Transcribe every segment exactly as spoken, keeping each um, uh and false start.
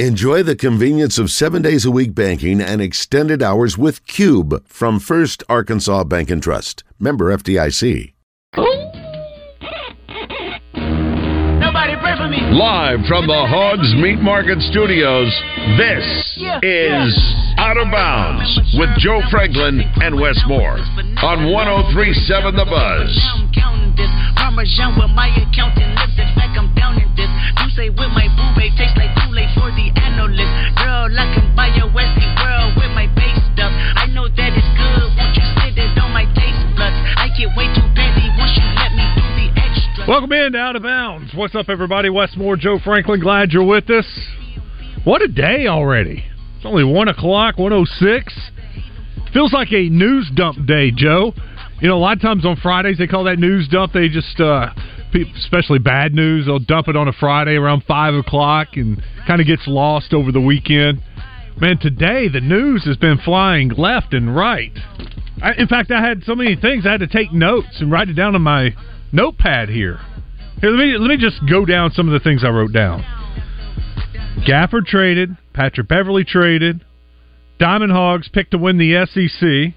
Enjoy the convenience of seven days a week banking and extended hours with Cube from First Arkansas Bank and Trust. Member F D I C. Nobody pray for me. Live from the Hogs Meat Market Studios, this yeah. is yeah. Out of Bounds with Joe Franklin and Wes Moore on one oh three point seven The Buzz. You say with my boobay tastes like too late for the analyst. Girl, I can buy a Westie world with my base stuff. I know that it's good, won't you sit it on my taste buds? I get way too petty once you let me do the extra. Welcome in to Out of Bounds. What's up, everybody? Wes Moore, Joe Franklin, glad you're with us. What a day already. It's only one o'clock, one oh six. Feels like a news dump day, Joe. You know, a lot of times on Fridays they call that news dump. They just... uh especially bad news, they'll dump it on a Friday around five o'clock and kind of gets lost over the weekend. Man, today the news has been flying left and right. I, in fact, I had so many things, I had to take notes and write it down on my notepad here. Here, let me, let me just go down some of the things I wrote down. Gafford traded, Patrick Beverly traded, Diamond Hogs picked to win the S E C,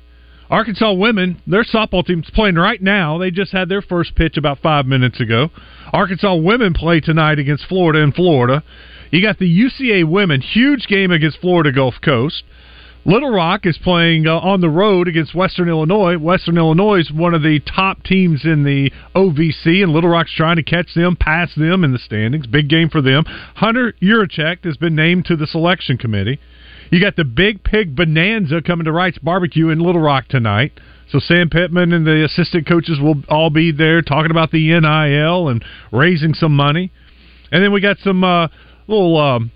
Arkansas women, their softball team's playing right now. They just had their first pitch about five minutes ago. Arkansas women play tonight against Florida in Florida. You got the U C A women, huge game against Florida Gulf Coast. Little Rock is playing uh, on the road against Western Illinois. Western Illinois is one of the top teams in the O V C, and Little Rock's trying to catch them, pass them in the standings. Big game for them. Hunter Yurachek has been named to the selection committee. You got the Big Pig Bonanza coming to Wright's Barbecue in Little Rock tonight. So Sam Pittman and the assistant coaches will all be there talking about the N I L and raising some money. And then we got some uh, little um,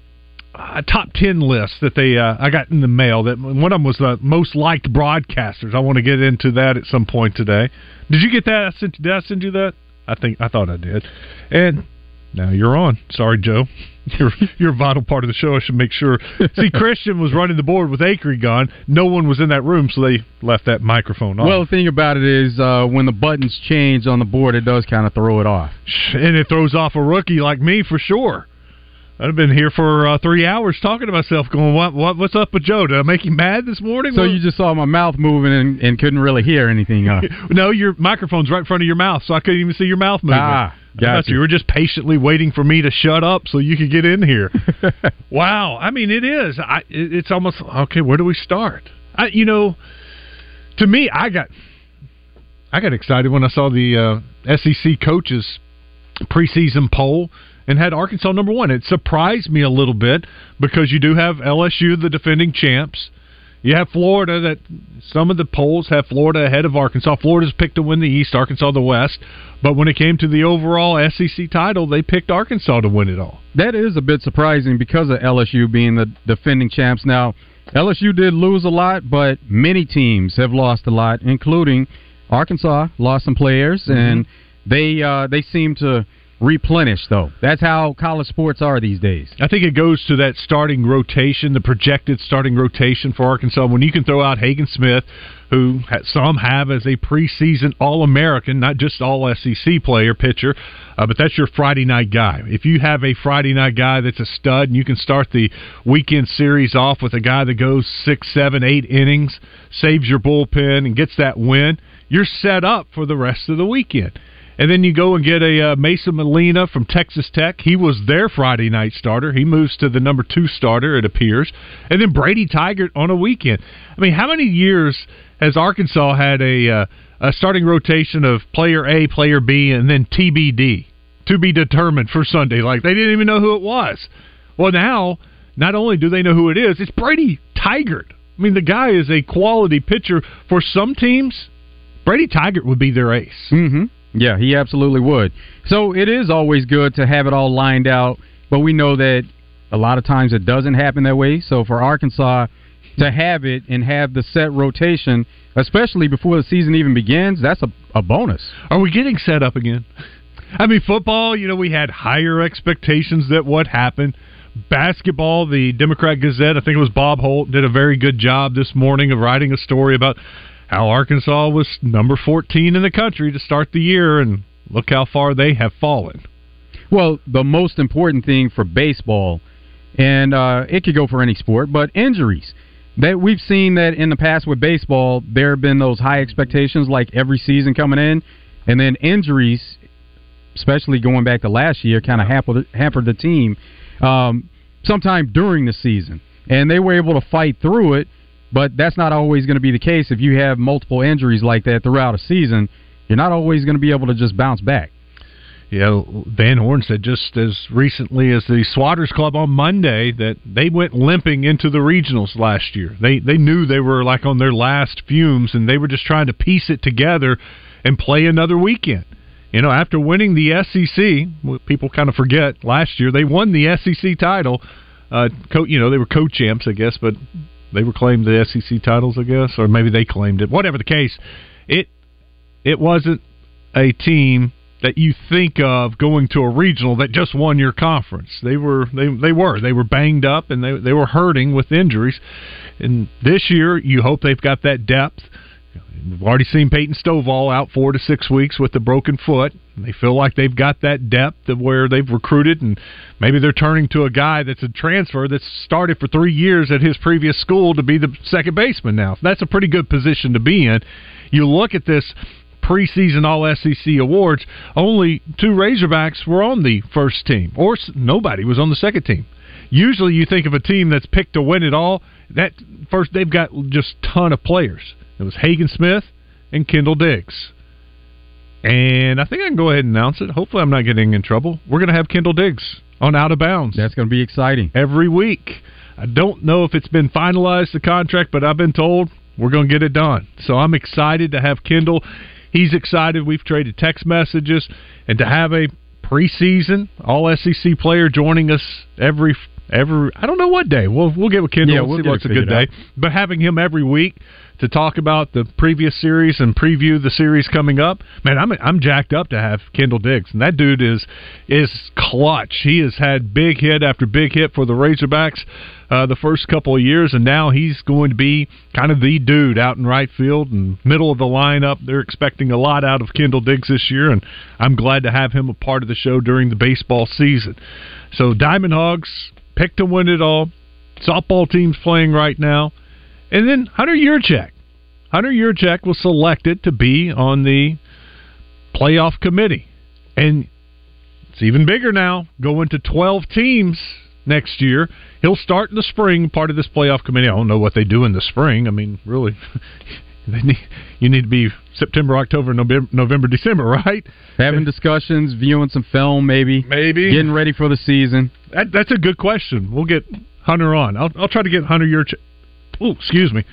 uh, top ten lists that they uh, I got in the mail. That one of them was the most liked broadcasters. I want to get into that at some point today. Did you get that? I sent, did I send you that? I think I thought I did. And now you're on. Sorry, Joe. You're, you're a vital part of the show. I should make sure. See, Christian was running the board with Acree gone. No one was in that room, so they left that microphone off. Well, the thing about it is uh, when the buttons change on the board, it does kind of throw it off. And it throws off a rookie like me for sure. I've been here for uh, three hours talking to myself, going, what, what, what's up with Joe? Did I make him mad this morning? So what? You just saw my mouth moving and, and couldn't really hear anything, huh? No, your microphone's right in front of your mouth, so I couldn't even see your mouth moving. Ah. Gotcha. You. you were just patiently waiting for me to shut up so you could get in here. Wow. I mean, it is. I, it's almost, okay, where do we start? I, you know, to me, I got I got excited when I saw the uh, S E C coaches preseason poll and had Arkansas number one. It surprised me a little bit because you do have L S U, the defending champs. You have Florida that some of the polls have Florida ahead of Arkansas. Florida's picked to win the East, Arkansas the West. But when it came to the overall S E C title, they picked Arkansas to win it all. That is a bit surprising because of L S U being the defending champs. Now, L S U did lose a lot, but many teams have lost a lot, including Arkansas lost some players, mm-hmm. and they uh, they seem to replenish, though. That's how college sports are these days. I think it goes to that starting rotation, the projected starting rotation for Arkansas. When you can throw out Hagen Smith, who some have as a preseason All-American, not just All-S E C player, pitcher, uh, but that's your Friday night guy. If you have a Friday night guy that's a stud and you can start the weekend series off with a guy that goes six, seven, eight innings, saves your bullpen and gets that win, you're set up for the rest of the weekend. And then you go and get a uh, Mason Molina from Texas Tech. He was their Friday night starter. He moves to the number two starter, it appears. And then Brady Tigert on a weekend. I mean, how many years has Arkansas had a, uh, a starting rotation of player A, player B, and then T B D, to be determined for Sunday? Like, they didn't even know who it was. Well, now, not only do they know who it is, it's Brady Tigert. I mean, the guy is a quality pitcher. For some teams, Brady Tigert would be their ace. Mm-hmm. Yeah, he absolutely would. So it is always good to have it all lined out, but we know that a lot of times it doesn't happen that way. So for Arkansas to have it and have the set rotation, especially before the season even begins, that's a, a bonus. Are we getting set up again? I mean, football, you know, we had higher expectations that what happened. Basketball, the Democrat Gazette, I think it was Bob Holt, did a very good job this morning of writing a story about how Arkansas was number fourteen in the country to start the year, and look how far they have fallen. Well, the most important thing for baseball and uh, it could go for any sport, but injuries. That we've seen that in the past with baseball, there have been those high expectations like every season coming in, and then injuries, especially going back to last year, kind of hampered, hampered the team um, sometime during the season. And they were able to fight through it, but that's not always going to be the case if you have multiple injuries like that throughout a season. You're not always going to be able to just bounce back. Yeah, Van Horn said just as recently as the Swatters Club on Monday that they went limping into the regionals last year. They they knew they were like on their last fumes, and they were just trying to piece it together and play another weekend. You know, after winning the S E C, people kind of forget last year, they won the S E C title. Uh, co- you know, they were co-champs, I guess, but they were claimed the S E C titles, I guess, or maybe they claimed it. Whatever the case, it it wasn't a team that you think of going to a regional that just won your conference. They were they they were they were banged up, and they they were hurting with injuries. And this year, you hope they've got that depth. We've already seen Peyton Stovall out four to six weeks with a broken foot. They feel like they've got that depth of where they've recruited, and maybe they're turning to a guy that's a transfer that's started for three years at his previous school to be the second baseman now. That's a pretty good position to be in. You look at this preseason All-S E C awards, only two Razorbacks were on the first team, or nobody was on the second team. Usually you think of a team that's picked to win it all, that first they've got just a ton of players. It was Hagen Smith and Kendall Diggs. And I think I can go ahead and announce it. Hopefully I'm not getting in trouble. We're going to have Kendall Diggs on Out of Bounds. That's going to be exciting. Every week. I don't know if it's been finalized, the contract, but I've been told we're going to get it done. So I'm excited to have Kendall. He's excited. We've traded text messages. And to have a preseason All-S E C player joining us every Every, I don't know what day. We'll we'll get with Kendall. Yeah, we'll see what's a good day. But having him every week to talk about the previous series and preview the series coming up, man, I'm I'm jacked up to have Kendall Diggs. And that dude is is clutch. He has had big hit after big hit for the Razorbacks uh, the first couple of years, and now he's going to be kind of the dude out in right field and middle of the lineup. They're expecting a lot out of Kendall Diggs this year, and I'm glad to have him a part of the show during the baseball season. So Diamond Hogs pick to win it all. Softball team's playing right now. And then Hunter Yurachek. Hunter Yurachek was selected to be on the playoff committee. And it's even bigger now, going to twelve teams next year. He'll start in the spring, part of this playoff committee. I don't know what they do in the spring. I mean, really, they need, you need to be September, October, November, November, December, right? Having discussions, viewing some film maybe. Maybe. Getting ready for the season. That, that's a good question. We'll get Hunter on. I'll, I'll try to get Hunter Yurachek. Oh, excuse me.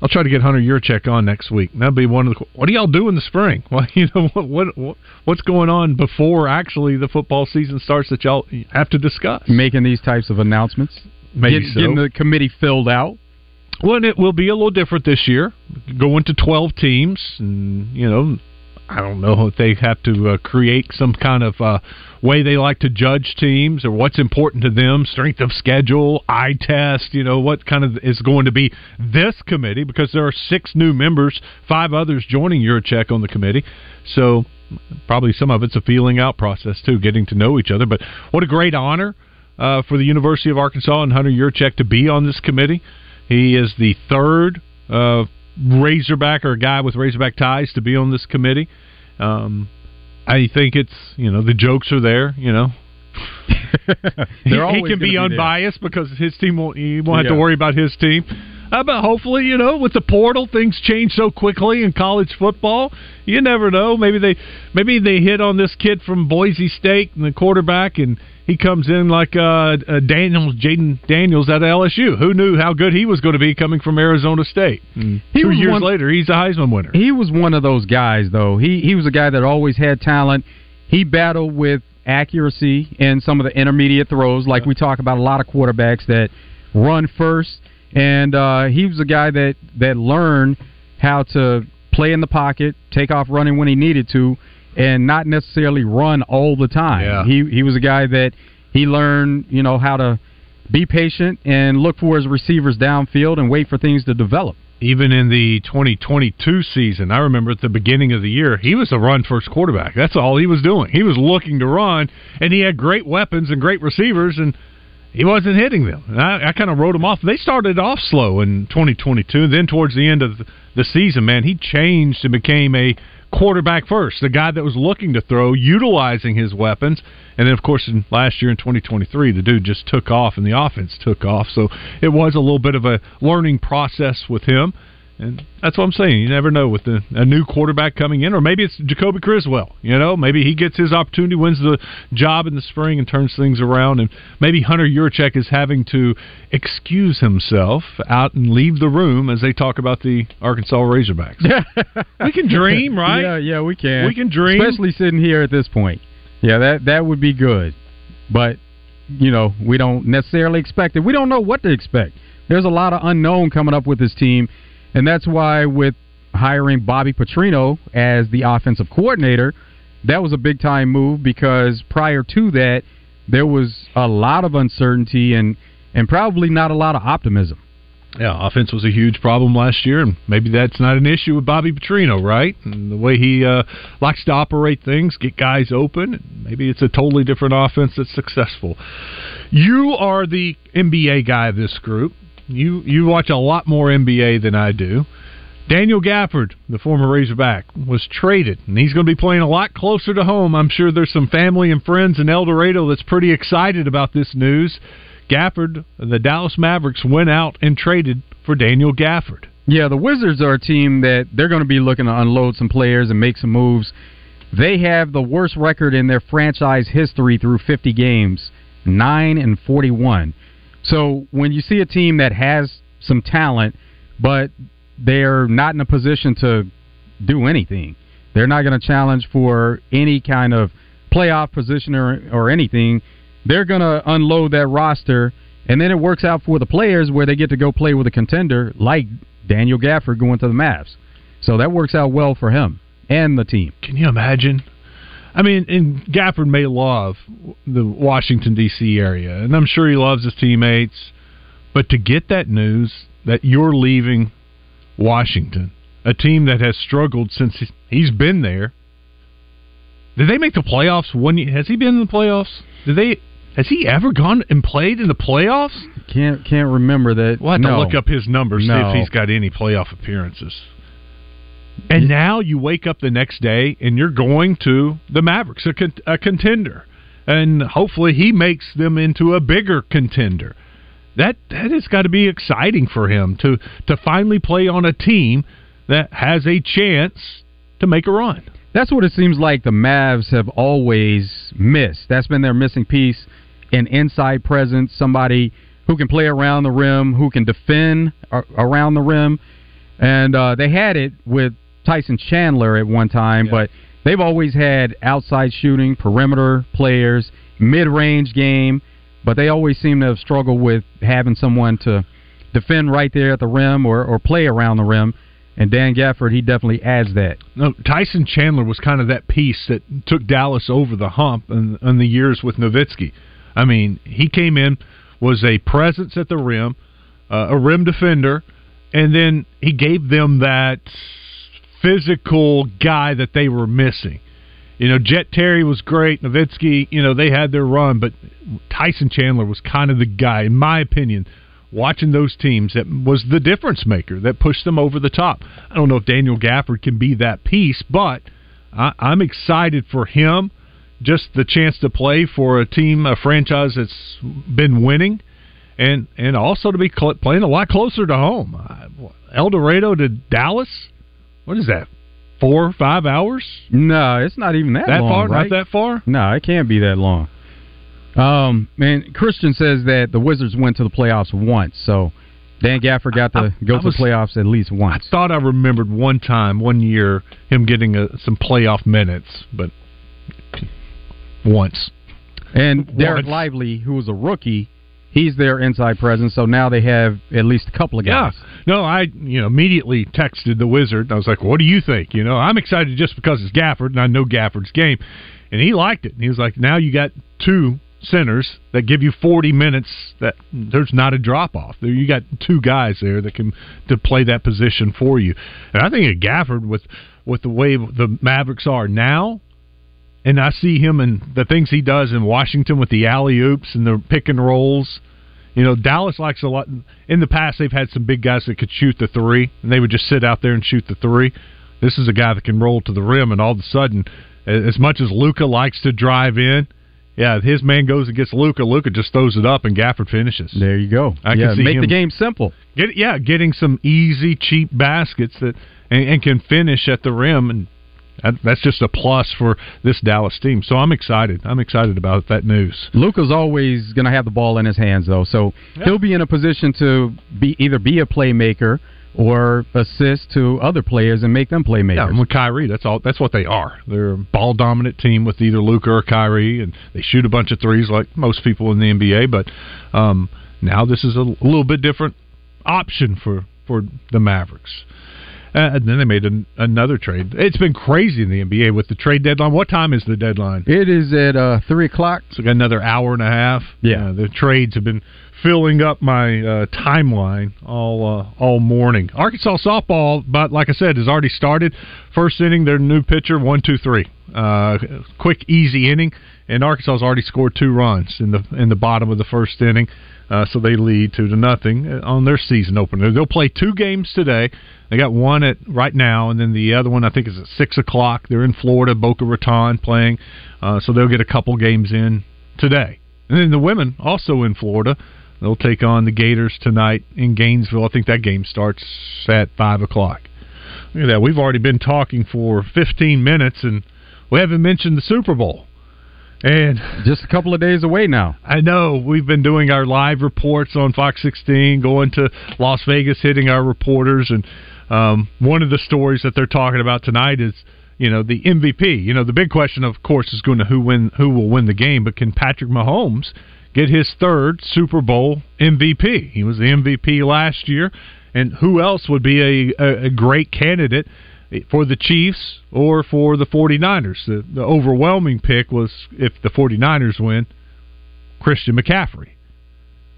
I'll try to get Hunter Yurachek on next week. That'll be one of the. What do y'all do in the spring? Well, you know what, what, what what's going on before actually the football season starts that y'all have to discuss. Making these types of announcements. Maybe get, so. Getting the committee filled out. Well, and it will be a little different this year. Going to twelve teams, and you know. I don't know if they have to uh, create some kind of uh, way they like to judge teams or what's important to them, strength of schedule, eye test, you know, what kind of is going to be this committee, because there are six new members, five others joining Yurachek on the committee. So probably some of it's a feeling out process, too, getting to know each other. But what a great honor uh, for the University of Arkansas and Hunter Yurachek to be on this committee. He is the third uh Razorback or a guy with Razorback ties to be on this committee. Um, I think it's, you know, the jokes are there, you know. he, he can be, be unbiased there. Because his team won't, he won't yeah. have to worry about his team. Uh, but hopefully, you know, with the portal, things change so quickly in college football. You never know. Maybe they maybe they hit on this kid from Boise State and the quarterback, and he comes in like uh, uh, Daniels, Jaden Daniels out of L S U. Who knew how good he was going to be coming from Arizona State? And he two was years one, later, he's a Heisman winner. He was one of those guys, though. He he was a guy that always had talent. He battled with accuracy in some of the intermediate throws, like we talk about a lot of quarterbacks that run first. And uh, he was a guy that, that learned how to play in the pocket, take off running when he needed to, and not necessarily run all the time. Yeah. He he was a guy that he learned, you know, how to be patient and look for his receivers downfield and wait for things to develop. Even in the twenty twenty-two season, I remember at the beginning of the year, he was a run-first quarterback. That's all he was doing. He was looking to run, and he had great weapons and great receivers, and He wasn't hitting them. And I, I kind of wrote him off. They started off slow in twenty twenty-two. Then towards the end of the season, man, he changed and became a quarterback first, the guy that was looking to throw, utilizing his weapons. And then, of course, in last year in twenty twenty-three, the dude just took off and the offense took off. So it was a little bit of a learning process with him. And that's what I'm saying. You never know with the, a new quarterback coming in, or maybe it's Jacoby Criswell. You know, maybe he gets his opportunity, wins the job in the spring and turns things around. And maybe Hunter Yurachek is having to excuse himself out and leave the room as they talk about the Arkansas Razorbacks. We can dream, right? Yeah, yeah, we can. We can dream. Especially sitting here at this point. Yeah, that, that would be good. But, you know, we don't necessarily expect it. We don't know what to expect. There's a lot of unknown coming up with this team. And that's why with hiring Bobby Petrino as the offensive coordinator, that was a big-time move, because prior to that, there was a lot of uncertainty and, and probably not a lot of optimism. Yeah, offense was a huge problem last year, and maybe that's not an issue with Bobby Petrino, right? And the way he uh, likes to operate things, get guys open, maybe it's a totally different offense that's successful. You are the N B A guy of this group. You you watch a lot more N B A than I do. Daniel Gafford, the former Razorback, was traded, and he's going to be playing a lot closer to home. I'm sure there's some family and friends in El Dorado that's pretty excited about this news. Gafford, the Dallas Mavericks, went out and traded for Daniel Gafford. Yeah, the Wizards are a team that they're going to be looking to unload some players and make some moves. They have the worst record in their franchise history through fifty games, nine and forty-one. So when you see a team that has some talent, but they're not in a position to do anything, they're not going to challenge for any kind of playoff position or, or anything, they're going to unload that roster, and then it works out for the players where they get to go play with a contender like Daniel Gafford going to the Mavs. So that works out well for him and the team. Can you imagine? I mean, and Gafford may love the Washington, D C area, and I'm sure he loves his teammates. But to get that news that you're leaving Washington, a team that has struggled since he's been there, did they make the playoffs one year? Has he been in the playoffs? Did they? Has he ever gone and played in the playoffs? Can't can't remember that. We'll have no. to look up his numbers, no. see if he's got any playoff appearances. And now you wake up the next day and you're going to the Mavericks, a, con- a contender. And hopefully he makes them into a bigger contender. That that has got to be exciting for him to, to finally play on a team that has a chance to make a run. That's what it seems like the Mavs have always missed. That's been their missing piece, an inside presence, somebody who can play around the rim, who can defend around the rim. And uh, they had it with Tyson Chandler at one time, yeah. but they've always had outside shooting, perimeter players, mid-range game, but they always seem to have struggled with having someone to defend right there at the rim or, or play around the rim. And Dan Gafford, he definitely adds that. No, Tyson Chandler was kind of that piece that took Dallas over the hump in, in the years with Nowitzki. I mean, he came in, was a presence at the rim, uh, a rim defender, and then he gave them that physical guy that they were missing. You know, Jet Terry was great. Nowitzki, you know, they had their run. But Tyson Chandler was kind of the guy, in my opinion, watching those teams, that was the difference maker that pushed them over the top. I don't know if Daniel Gafford can be that piece, but I, I'm excited for him. Just the chance to play for a team, a franchise that's been winning. And and also to be cl- playing a lot closer to home. El Dorado to Dallas? What is that, four or five hours? No, it's not even that, that long. That far? Right? Not that far? No, it can't be that long. Um, and Christian says that the Wizards went to the playoffs once, so Dan Gafford got to I, go I, I to was, the playoffs at least once. I thought I remembered one time, one year, him getting a, some playoff minutes, but once. And once. Derek Lively, who was a rookie, he's their inside presence, so now they have at least a couple of guys. Yeah. No, I you know immediately texted the Wizard. I was like, what do you think? You know, I'm excited just because it's Gafford, and I know Gafford's game. And he liked it. And he was like, now you got two centers that give you forty minutes. That there's not a drop-off. There, you got two guys there that can to play that position for you. And I think at Gafford, with, with the way the Mavericks are now, And I see him and the things he does in Washington with the alley-oops and the pick and rolls. You know, Dallas likes a lot. In the past, they've had some big guys that could shoot the three, and they would just sit out there and shoot the three. This is a guy that can roll to the rim, and all of a sudden, as much as Luka likes to drive in, yeah, his man goes and gets Luka. Luka just throws it up, and Gafford finishes. There you go. I yeah, can see make him, the game simple. Get, yeah, getting some easy, cheap baskets that and, and can finish at the rim, and that's just a plus for this Dallas team. So I'm excited. I'm excited about that news. Luka's always going to have the ball in his hands, though, so yeah. he'll be in a position to be either be a playmaker or assist to other players and make them playmakers. Yeah, and with Kyrie, that's all. That's what they are. They're a ball-dominant team with either Luka or Kyrie, and they shoot a bunch of threes like most people in the N B A. But um, now this is a little bit different option for, for the Mavericks. Uh, and then they made an, another trade. It's been crazy in the N B A with the trade deadline. What time is the deadline? It is at uh, three o'clock. So got another hour and a half. Yeah. Uh, the trades have been filling up my uh, timeline all uh, all morning. Arkansas softball, but like I said, has already started. First inning, their new pitcher, one, two, three. Uh, quick, easy inning. And Arkansas has already scored two runs in the in the bottom of the first inning. Uh, so they lead two to nothing on their season opener. They'll play two games today. They got one at right now, and then the other one I think is at six o'clock. They're in Florida, Boca Raton playing, uh, so they'll get a couple games in today. And then the women also in Florida. They'll take on the Gators tonight in Gainesville. I think that game starts at five o'clock. Look at that. We've already been talking for fifteen minutes, and we haven't mentioned the Super Bowl. And just a couple of days away now. I know. We've been doing our live reports on Fox sixteen, going to Las Vegas, hitting our reporters. And um, one of the stories that they're talking about tonight is, you know, the M V P. You know, the big question, of course, is going to who win, who will win the game. But can Patrick Mahomes get his third Super Bowl M V P? He was the M V P last year. And who else would be a, a, a great candidate for the Chiefs or for the 49ers? The, the overwhelming pick was, if the 49ers win, Christian McCaffrey.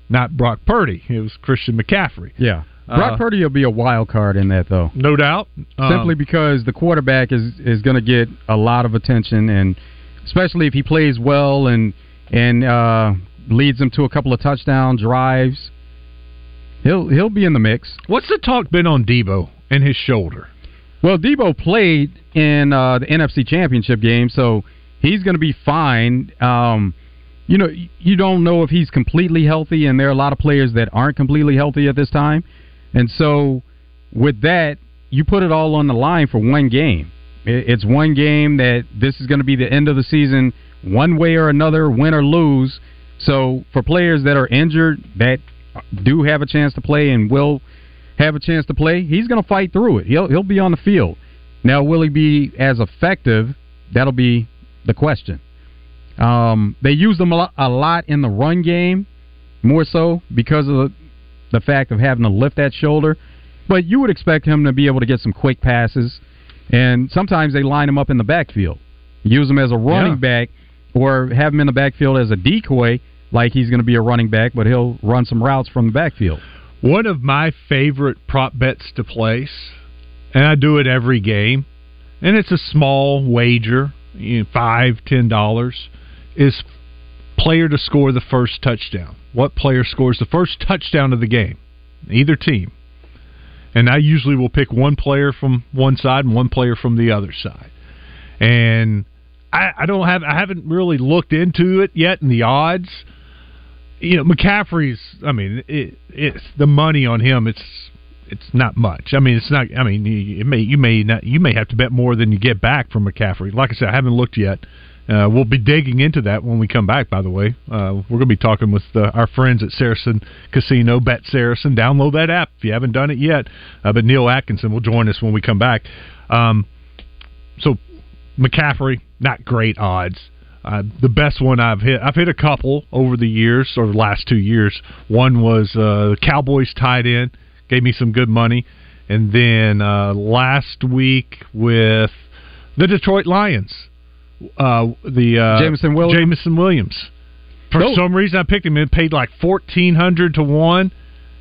Not Brock Purdy. It was Christian McCaffrey. Yeah. Brock uh, Purdy will be a wild card in that, though. No doubt. Simply um, because the quarterback is, is going to get a lot of attention, and especially if he plays well and, and uh, leads them to a couple of touchdown drives, he'll, he'll be in the mix. What's the talk been on Debo and his shoulder? Well, Debo played in uh, the N F C Championship game, so he's going to be fine. Um, you know, you don't know if he's completely healthy, and there are a lot of players that aren't completely healthy at this time. And so with that, you put it all on the line for one game. It's one game that this is going to be the end of the season one way or another, win or lose. So for players that are injured, that do have a chance to play and will have a chance to play, he's going to fight through it. He'll he'll be on the field. Now, will he be as effective? That'll be the question. Um, they used him a lot, a lot in the run game, more so because of the, the fact of having to lift that shoulder. But you would expect him to be able to get some quick passes, and sometimes they line him up in the backfield. Use him as a running yeah. back or have him in the backfield as a decoy, like he's going to be a running back, but he'll run some routes from the backfield. One of my favorite prop bets to place, and I do it every game, and it's a small wager, you know, five, ten dollars, is player to score the first touchdown. What player scores the first touchdown of the game? Either team. And I usually will pick one player from one side and one player from the other side. And I, I don't have, I haven't really looked into it yet in the odds. You know, McCaffrey's, I mean, it, it's the money on him. It's it's not much. I mean, it's not. I mean, you, it may you may not you may have to bet more than you get back from McCaffrey. Like I said, I haven't looked yet. Uh, we'll be digging into that when we come back. By the way, uh, we're going to be talking with uh, our friends at Saracen Casino, Bet Saracen. Download that app if you haven't done it yet. Uh, but Neil Atkinson will join us when we come back. Um, so McCaffrey, not great odds. Uh, the best one I've hit, I've hit a couple over the years, or the last two years. One was uh, Cowboys tight end, gave me some good money. And then uh, last week with the Detroit Lions, uh, the uh, Jameson Williams. Jameson Williams. For nope. some reason I picked him. It paid like fourteen hundred to one.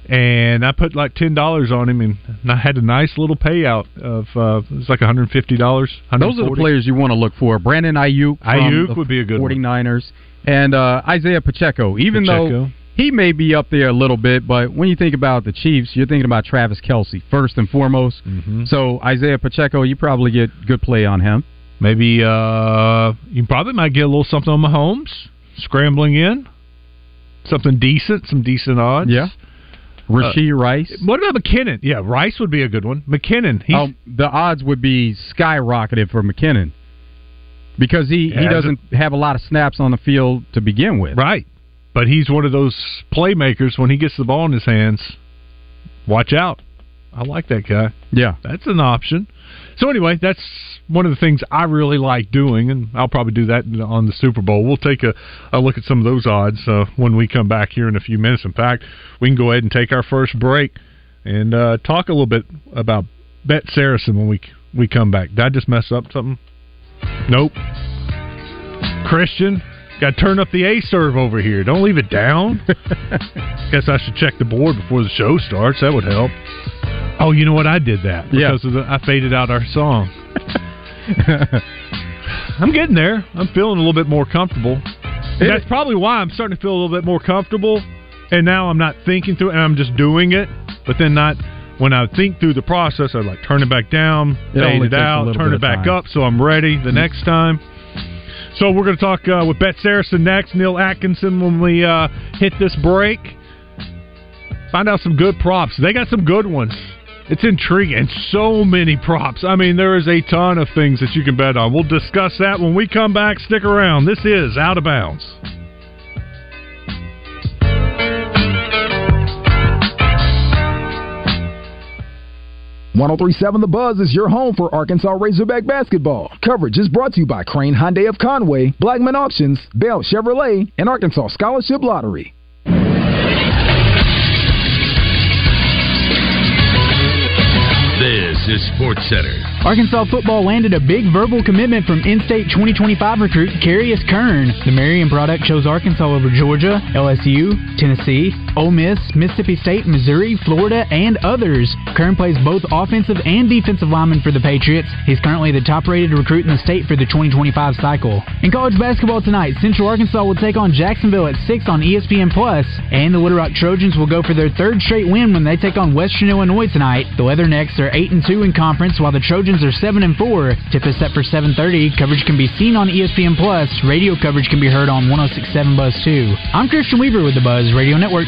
and I put like ten dollars on him, and I had a nice little payout of uh, it was like one hundred and fifty dollars. Those are the players you want to look for. Brandon Ayuk, Ayuk would be a good forty-niners, and uh, Isaiah Pacheco. Even Pacheco. though he may be up there a little bit, but when you think about the Chiefs, you're thinking about Travis Kelce first and foremost. Mm-hmm. So Isaiah Pacheco, you probably get good play on him. Maybe uh, you probably might get a little something on Mahomes scrambling in, something decent, some decent odds. Yeah. Rasheed uh, Rice. What about McKinnon? Yeah, Rice would be a good one. McKinnon. He's, oh, the odds would be skyrocketed for McKinnon because he, yeah, he doesn't a, have a lot of snaps on the field to begin with. Right. But he's one of those playmakers. When he gets the ball in his hands, watch out. I like that guy. Yeah. That's an option. So anyway, that's one of the things I really like doing, and I'll probably do that on the Super Bowl. We'll take a, a look at some of those odds uh, when we come back here in a few minutes. In fact, we can go ahead and take our first break and uh, talk a little bit about Bet Saracen when we we come back. Did I just mess up something? Nope. Christian, got to turn up the A-serve over here. Don't leave it down. Guess I should check the board before the show starts. That would help. Oh, you know what? I did that because yeah. of the, I faded out our song. I'm getting there. I'm feeling a little bit more comfortable. It, That's probably why I'm starting to feel a little bit more comfortable, and now I'm not thinking through it, and I'm just doing it, but then not when I think through the process, I like turn it back down, it fade it out, turn it back time. up so I'm ready the next time. So we're going to talk uh, with Bet Saracen next, Neil Atkinson, when we uh, hit this break. Find out some good props. They got some good ones. It's intriguing. And so many props. I mean, there is a ton of things that you can bet on. We'll discuss that when we come back. Stick around. This is Out of Bounds. one oh three point seven The Buzz is your home for Arkansas Razorback basketball. Coverage is brought to you by Crane Hyundai of Conway, Blackman Auctions, Bell Chevrolet, and Arkansas Scholarship Lottery. This is Sports Center. Arkansas football landed a big verbal commitment from in-state twenty twenty-five recruit Karius Kern. The Marion product chose Arkansas over Georgia, L S U, Tennessee, Ole Miss, Mississippi State, Missouri, Florida, and others. Kern plays both offensive and defensive linemen for the Patriots. He's currently the top-rated recruit in the state for the twenty twenty-five cycle. In college basketball tonight, Central Arkansas will take on Jacksonville at six on E S P N plus, and the Little Rock Trojans will go for their third straight win when they take on Western Illinois tonight. The Leathernecks are eight and two in conference, while the Trojans are seven and four. Tip is set for seven thirty. Coverage can be seen on E S P N plus. Radio coverage can be heard on one oh six point seven Buzz two. I'm Christian Weaver with the Buzz Radio Network.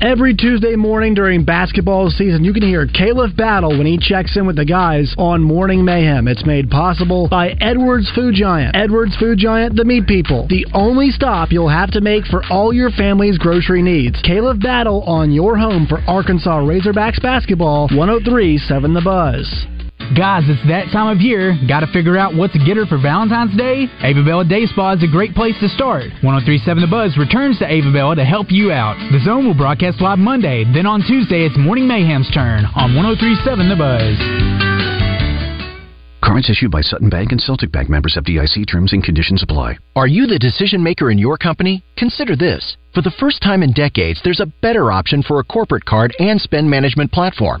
Every Tuesday morning during basketball season, you can hear Caleb Battle when he checks in with the guys on Morning Mayhem. It's made possible by Edwards Food Giant. Edwards Food Giant, the meat people. The only stop you'll have to make for all your family's grocery needs. Caleb Battle on your home for Arkansas Razorbacks basketball, one oh three point seven The Buzz. Guys, it's that time of year. Gotta figure out what to get her for Valentine's Day? Avabella Day Spa is a great place to start. one oh three point seven The Buzz returns to Avabella to help you out. The Zone will broadcast live Monday. Then on Tuesday, it's Morning Mayhem's turn on one oh three point seven The Buzz. Cards issued by Sutton Bank and Celtic Bank, members of F D I C. Terms and conditions apply. Are you the decision maker in your company? Consider this. For the first time in decades, there's a better option for a corporate card and spend management platform.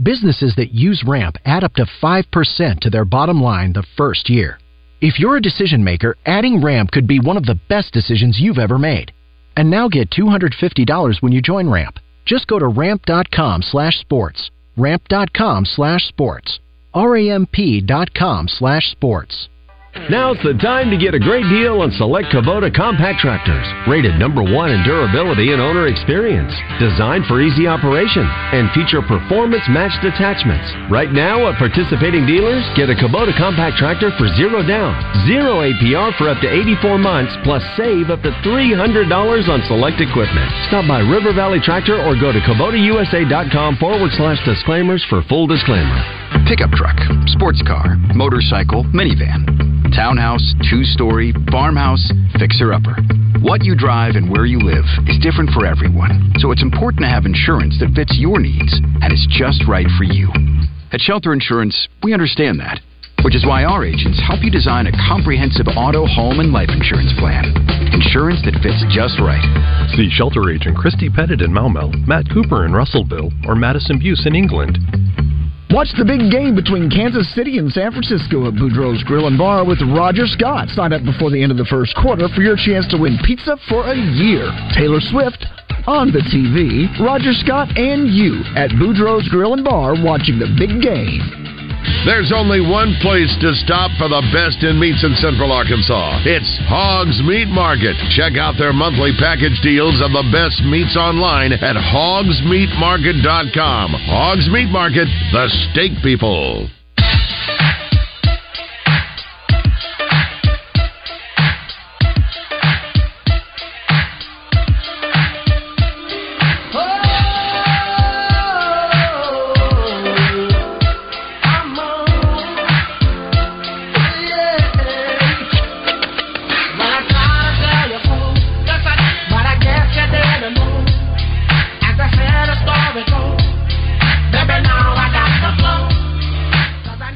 Businesses that use Ramp add up to five percent to their bottom line the first year. If you're a decision maker, adding Ramp could be one of the best decisions you've ever made. And now get two hundred fifty dollars when you join Ramp. Just go to ramp.com slash sports. Ramp.com slash sports. R A M P.com slash sports. Now's the time to get a great deal on select Kubota compact tractors, rated number one in durability and owner experience, designed for easy operation, and feature performance-matched attachments. Right now, at participating dealers, get a Kubota compact tractor for zero down, zero A P R for up to eighty-four months, plus save up to three hundred dollars on select equipment. Stop by River Valley Tractor or go to KubotaUSA.com forward slash disclaimers for full disclaimer. Pickup truck, sports car, motorcycle, minivan. Townhouse, two-story, farmhouse, fixer-upper. What you drive and where you live is different for everyone, so it's important to have insurance that fits your needs and is just right for you. At Shelter Insurance, we understand that, which is why our agents help you design a comprehensive auto, home, and life insurance plan. Insurance that fits just right. See Shelter Agent Christy Pettit in Maumelle, Matt Cooper in Russellville, or Madison Buse in England. Watch the big game between Kansas City and San Francisco at Boudreaux's Grill and Bar with Roger Scott. Sign up before the end of the first quarter for your chance to win pizza for a year. Taylor Swift on the T V. Roger Scott and you at Boudreaux's Grill and Bar watching the big game. There's only one place to stop for the best in meats in Central Arkansas. It's Hogs Meat Market. Check out their monthly package deals of the best meats online at hogs meat market dot com. Hogs Meat Market, the steak people.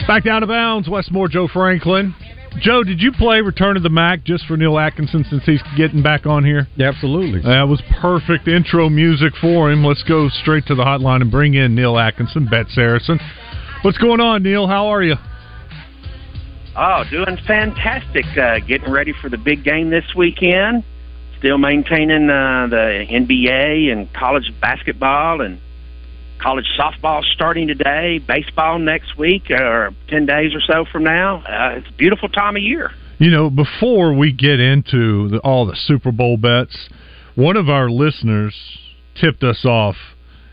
Back down to bounds, Westmore, Joe Franklin. Joe, did you play Return of the Mac just for Neil Atkinson since he's getting back on here? Yeah, absolutely. That was perfect intro music for him. Let's go straight to the hotline and bring in Neil Atkinson, Bet Saracen. What's going on, Neil? How are you? Oh, doing fantastic. Uh, getting ready for the big game this weekend. Still maintaining uh, the N B A and college basketball and college softball starting today, baseball next week, or ten days or so from now. Uh, it's a beautiful time of year. You know, before we get into the, all the Super Bowl bets, one of our listeners tipped us off,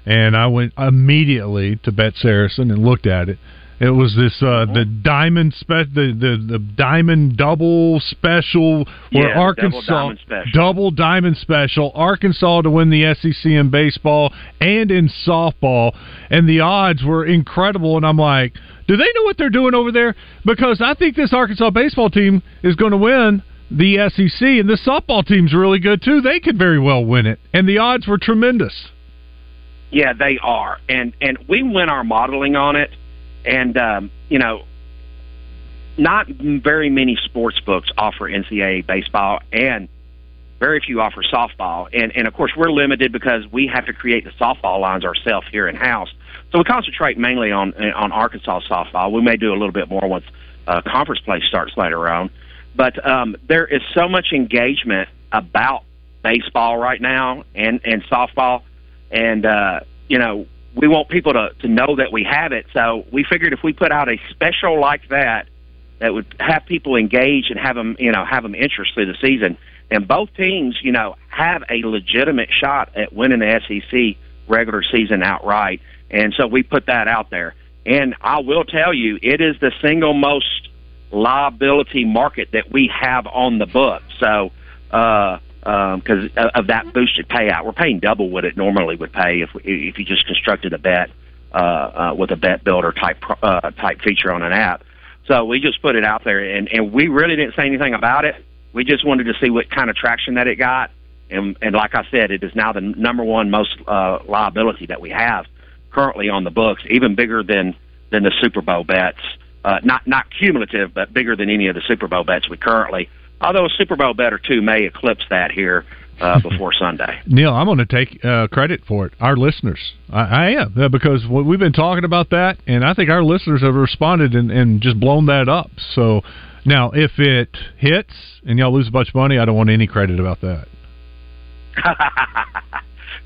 and I went immediately to Bet Saracen and looked at it. It was this uh, the diamond spe- the, the the diamond double special where yeah, Arkansas double diamond special. double diamond special Arkansas to win the S E C in baseball and in softball, and the odds were incredible. And I'm like, do they know what they're doing over there? Because I think this Arkansas baseball team is going to win the S E C, and this softball team's really good too. They could very well win it, and the odds were tremendous. Yeah, they are, and and we went our modeling on it. And, um, you know, not very many sports books offer N C double A baseball, and very few offer softball. And, and of course, we're limited because we have to create the softball lines ourselves here in-house. So we concentrate mainly on on Arkansas softball. We may do a little bit more once uh, conference play starts later on. But um, there is so much engagement about baseball right now and, and softball. And, uh, you know, we want people to, to know that we have it, so we figured if we put out a special like that, that would have people engaged and have them, you know, have them interest through the season. And both teams, you know, have a legitimate shot at winning the S E C regular season outright, and so we put that out there. And I will tell you, it is the single most liability market that we have on the book. So, uh, because um, of that boosted payout. We're paying double what it normally would pay if if you just constructed a bet uh, uh, with a bet builder type uh, type feature on an app. So we just put it out there, and, and we really didn't say anything about it. We just wanted to see what kind of traction that it got. And, and like I said, it is now the number one most uh, liability that we have currently on the books, even bigger than, than the Super Bowl bets. Uh, not, not cumulative, but bigger than any of the Super Bowl bets we currently. Although a Super Bowl bet or two may eclipse that here uh, before Sunday. Neil, I'm going to take uh, credit for it. Our listeners. I, I am, because we've been talking about that, and I think our listeners have responded and, and just blown that up. So now if it hits and y'all lose a bunch of money, I don't want any credit about that.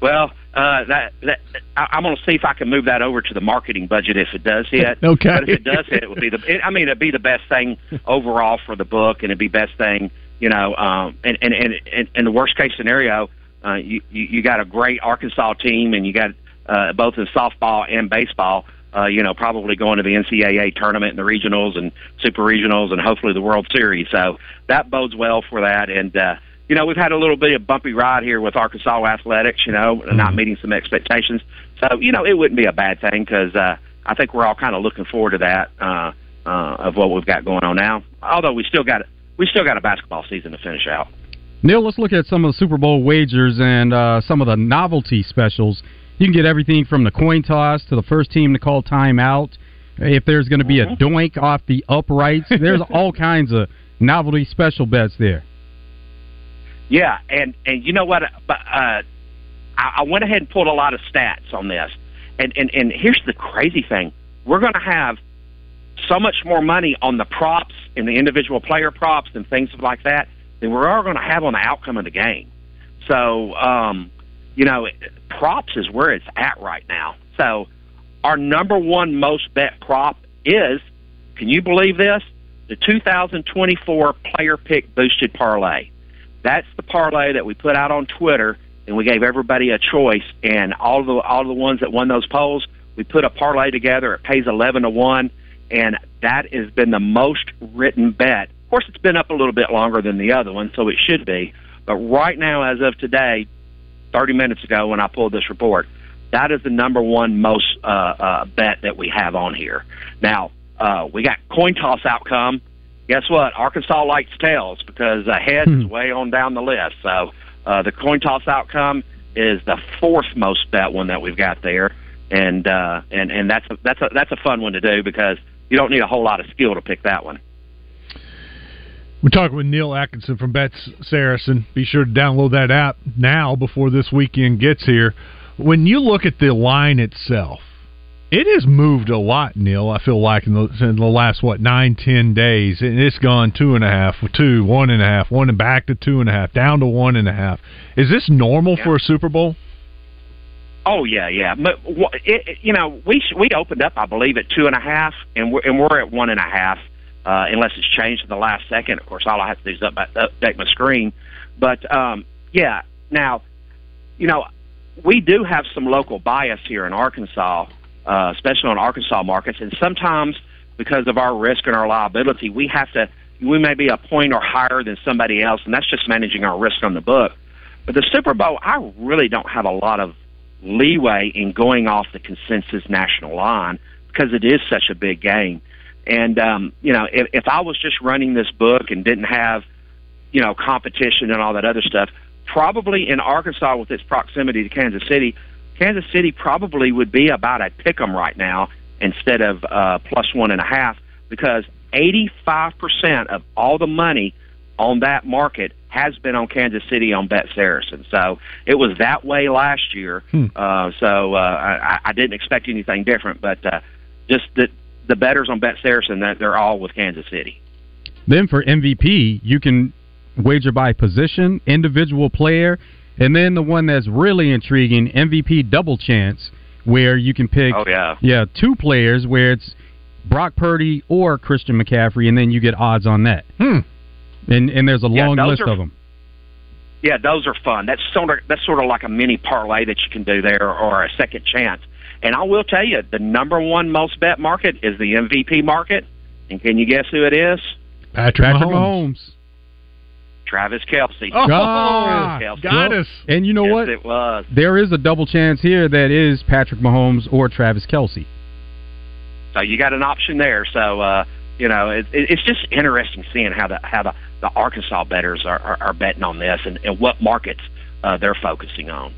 Well, uh, that, that, I, I'm going to see if I can move that over to the marketing budget if it does hit. Okay. But if it does hit, it would be the. It, I mean, it'd be the best thing overall for the book, and it'd be best thing, you know. Um, and and and and, and the worst case scenario, uh, you, you you got a great Arkansas team, and you got uh, both in softball and baseball. Uh, you know, probably going to the N C A A tournament and the regionals and super regionals, and hopefully the World Series. So that bodes well for that, and. Uh, You know, we've had a little bit of bumpy ride here with Arkansas athletics, you know, mm-hmm. not meeting some expectations. So, you know, it wouldn't be a bad thing because uh, I think we're all kind of looking forward to that uh, uh, of what we've got going on now. Although we still got we still got a basketball season to finish out. Neil, let's look at some of the Super Bowl wagers and uh, some of the novelty specials. You can get everything from the coin toss to the first team to call timeout. If there's going to be mm-hmm. a doink off the uprights, there's all kinds of novelty special bets there. Yeah, and, and you know what? Uh, I, I went ahead and pulled a lot of stats on this. And, and, and here's the crazy thing. We're going to have so much more money on the props and the individual player props and things like that than we are going to have on the outcome of the game. So, um, you know, props is where it's at right now. So our number one most bet prop is, can you believe this? The two thousand twenty-four Player Pick Boosted Parlay. That's the parlay that we put out on Twitter, and we gave everybody a choice. And all the all the ones that won those polls, we put a parlay together. It pays eleven to one, and that has been the most written bet. Of course, it's been up a little bit longer than the other one, so it should be. But right now, as of today, thirty minutes ago when I pulled this report, that is the number one most uh, uh, bet that we have on here. Now uh, we got coin toss outcome. Guess what? Arkansas likes tails because uh, heads is way on down the list. So uh, the coin toss outcome is the fourth most bet one that we've got there, and uh, and and that's a, that's a, that's a fun one to do because you don't need a whole lot of skill to pick that one. We're talking with Neil Atkinson from Bet Saracen. Be sure to download that app now before this weekend gets here. When you look at the line itself. It has moved a lot, Neil, I feel like, in the, in the last, what, nine, ten days. And it's gone two and a half, two, one and a half, one and back to two and a half, down to one and a half. Is this normal yeah. for a Super Bowl? Oh, yeah, yeah. But it, you know, we we opened up, I believe, at two and a half, and we're, and we're at one and a half, uh, unless it's changed in the last second. Of course, all I have to do is update my screen. But, um, yeah, now, you know, we do have some local bias here in Arkansas, Uh, especially on Arkansas markets, and sometimes because of our risk and our liability, we have to we may be a point or higher than somebody else, and that's just managing our risk on the book. But the Super Bowl, I really don't have a lot of leeway in going off the consensus national line because it is such a big game. And um, you know, if, if I was just running this book and didn't have you know competition and all that other stuff, probably in Arkansas with its proximity to Kansas City. Kansas City probably would be about a pick'em right now instead of uh, plus one and a half because eighty-five percent of all the money on that market has been on Kansas City on Bet Saracen. So it was that way last year. Hmm. Uh, so uh, I, I didn't expect anything different, but uh, just the, the bettors on Bet Saracen, they're all with Kansas City. Then for M V P, you can wager by position, individual player. And then the one that's really intriguing, M V P Double Chance, where you can pick oh, yeah. yeah, two players where it's Brock Purdy or Christian McCaffrey, and then you get odds on that. Hmm. And and there's a yeah, long list are, of them. Yeah, those are fun. That's sort, of, that's sort of like a mini parlay that you can do there or a second chance. And I will tell you, the number one most bet market is the M V P market. And can you guess who it is? Patrick, Patrick Mahomes. Mahomes. Travis Kelce. Oh, Travis Kelce. Got us. And you know yes, what? It was. There is a double chance here that is Patrick Mahomes or Travis Kelce. So you got an option there. So, uh, you know, it, it, it's just interesting seeing how the how the, the Arkansas bettors are, are, are betting on this and, and what markets uh, they're focusing on.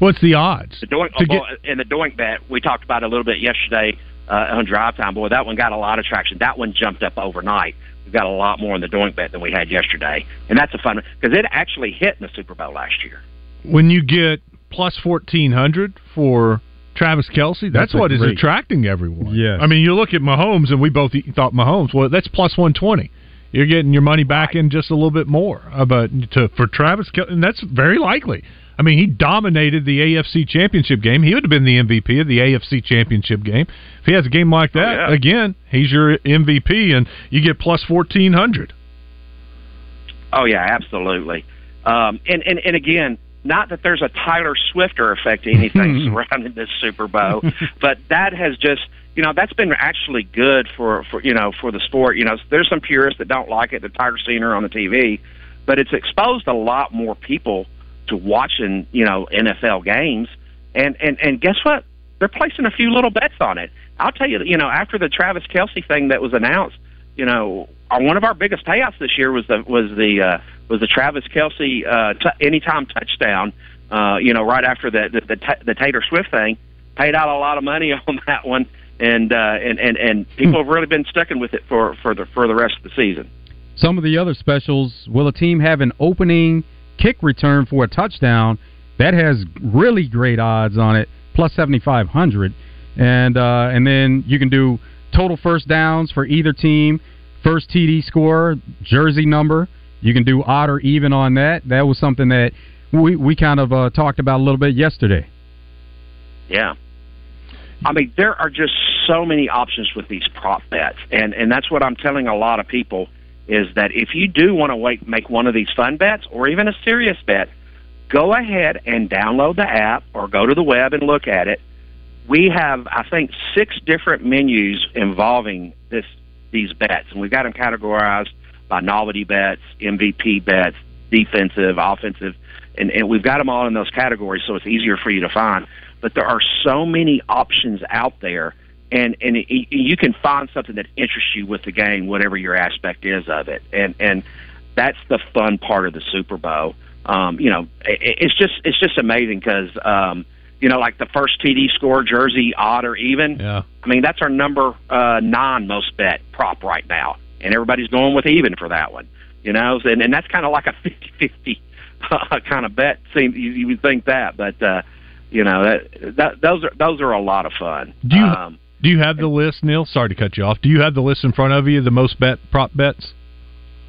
What's the odds? The doink, oh, get... And the doink bet, we talked about a little bit yesterday uh, on Drive Time. Boy, that one got a lot of traction. That one jumped up overnight. We've got a lot more in the doink bet than we had yesterday. And that's a fun one because it actually hit in the Super Bowl last year. When you get plus fourteen hundred for Travis Kelce, that's, that's what is attracting everyone. Yes. I mean, you look at Mahomes, and we both thought Mahomes, well, that's plus one twenty. You're getting your money back right. in just a little bit more. But to, for Travis Kelce, and that's very likely. I mean, he dominated the A F C Championship game. He would have been the M V P of the A F C Championship game. If he has a game like that, oh, yeah. again, he's your M V P, and you get plus fourteen hundred. Oh, yeah, absolutely. Um, and, and, and, again, not that there's a Tyler Swifter effect to anything surrounding this Super Bowl, but that has just, you know, that's been actually good for, for, you know, for the sport. You know, there's some purists that don't like it, that Tiger Senior on the T V, but it's exposed a lot more people to watching, you know, N F L games. And, and, and guess what? They're placing a few little bets on it. I'll tell you, you know, after the Travis Kelce thing that was announced, you know, one of our biggest payouts this year was the was the uh, was the Travis Kelce uh, t- anytime touchdown. Uh, you know, right after the the, the, t- the Taylor Swift thing, paid out a lot of money on that one, and uh, and, and and people have really been sticking with it for for the for the rest of the season. Some of the other specials: will a team have an opening kick return for a touchdown? That has really great odds on it, plus seventy-five hundred, and uh, and then you can do total first downs for either team. First T D score, jersey number, you can do odd or even on that. That was something that we, we kind of uh, talked about a little bit yesterday. Yeah. I mean, there are just so many options with these prop bets, and, and that's what I'm telling a lot of people is that if you do want to make one of these fun bets or even a serious bet, go ahead and download the app or go to the web and look at it. We have, I think, six different menus involving this these bets, and we've got them categorized by novelty bets, M V P bets, defensive, offensive, and, and we've got them all in those categories, so it's easier for you to find. But there are so many options out there, and, and it, you can find something that interests you with the game, whatever your aspect is of it, and and that's the fun part of the Super Bowl. Um, you know, it, it's just it's just amazing because, um, you know, like the first T D score, jersey, odd or even. Yeah. I mean, that's our number uh, nine most bet prop right now, and everybody's going with even for that one. You know, and, and that's kind of like a fifty-fifty uh, kind of bet. Seems you, you would think that, but uh, you know, that, that, those are those are a lot of fun. Do you um, do you have the list, Neil? Sorry to cut you off. Do you have the list in front of you? The most bet prop bets.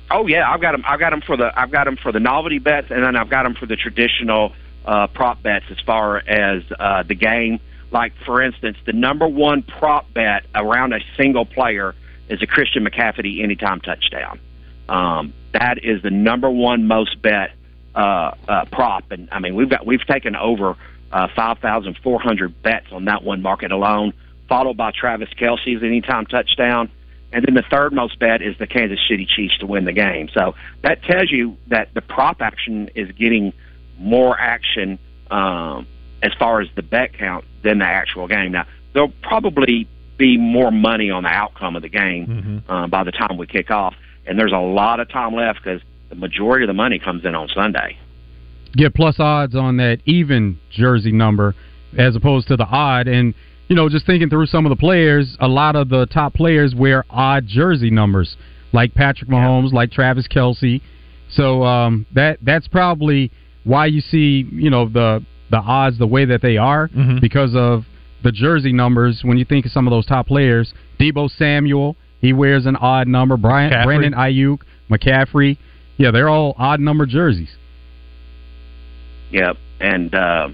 Oh yeah, I've got them. I've got them for the I've got them for the novelty bets, and then I've got them for the traditional. Uh, prop bets as far as uh, the game. Like, for instance, the number one prop bet around a single player is a Christian McCaffrey anytime touchdown. Um, that is the number one most bet uh, uh, prop, and I mean we've got we've taken over uh, five thousand four hundred bets on that one market alone, followed by Travis Kelce's anytime touchdown, and then the third most bet is the Kansas City Chiefs to win the game. So that tells you that the prop action is getting more action um, as far as the bet count than the actual game. Now, there'll probably be more money on the outcome of the game mm-hmm. uh, by the time we kick off, and there's a lot of time left because the majority of the money comes in on Sunday. Get plus odds on that even jersey number as opposed to the odd. And, you know, just thinking through some of the players, a lot of the top players wear odd jersey numbers, like Patrick Mahomes, yeah. like Travis Kelce. So um, that that's probably why you see, you know, the the odds the way that they are mm-hmm. because of the jersey numbers. When you think of some of those top players, Debo Samuel, he wears an odd number. Brian, McCaffrey. Brandon Ayuk, McCaffrey, yeah, they're all odd number jerseys. Yep, and uh,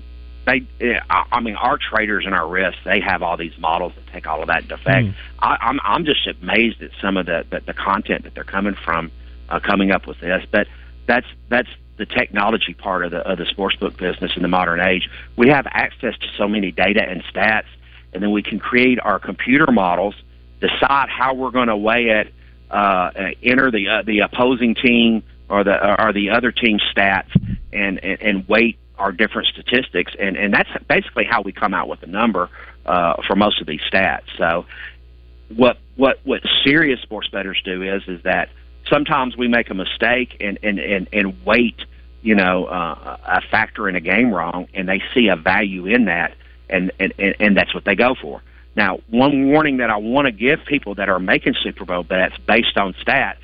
they, I mean, our traders and our refs, they have all these models that take all of that into effect. Mm. I, I'm I'm just amazed at some of the, the, the content that they're coming from, uh, coming up with this. But that's that's. the technology part of the of the sportsbook business in the modern age. We have access to so many data and stats, and then we can create our computer models, decide how we're going to weigh it, uh, enter the uh, the opposing team or the or the other team's stats, and, and, and weight our different statistics, and, and that's basically how we come out with the number uh, for most of these stats. So, what what what serious sports bettors do is is that. Sometimes we make a mistake and, and, and, and weight, you know, uh, a factor in a game wrong, and they see a value in that, and, and, and that's what they go for. Now, one warning that I want to give people that are making Super Bowl bets based on stats,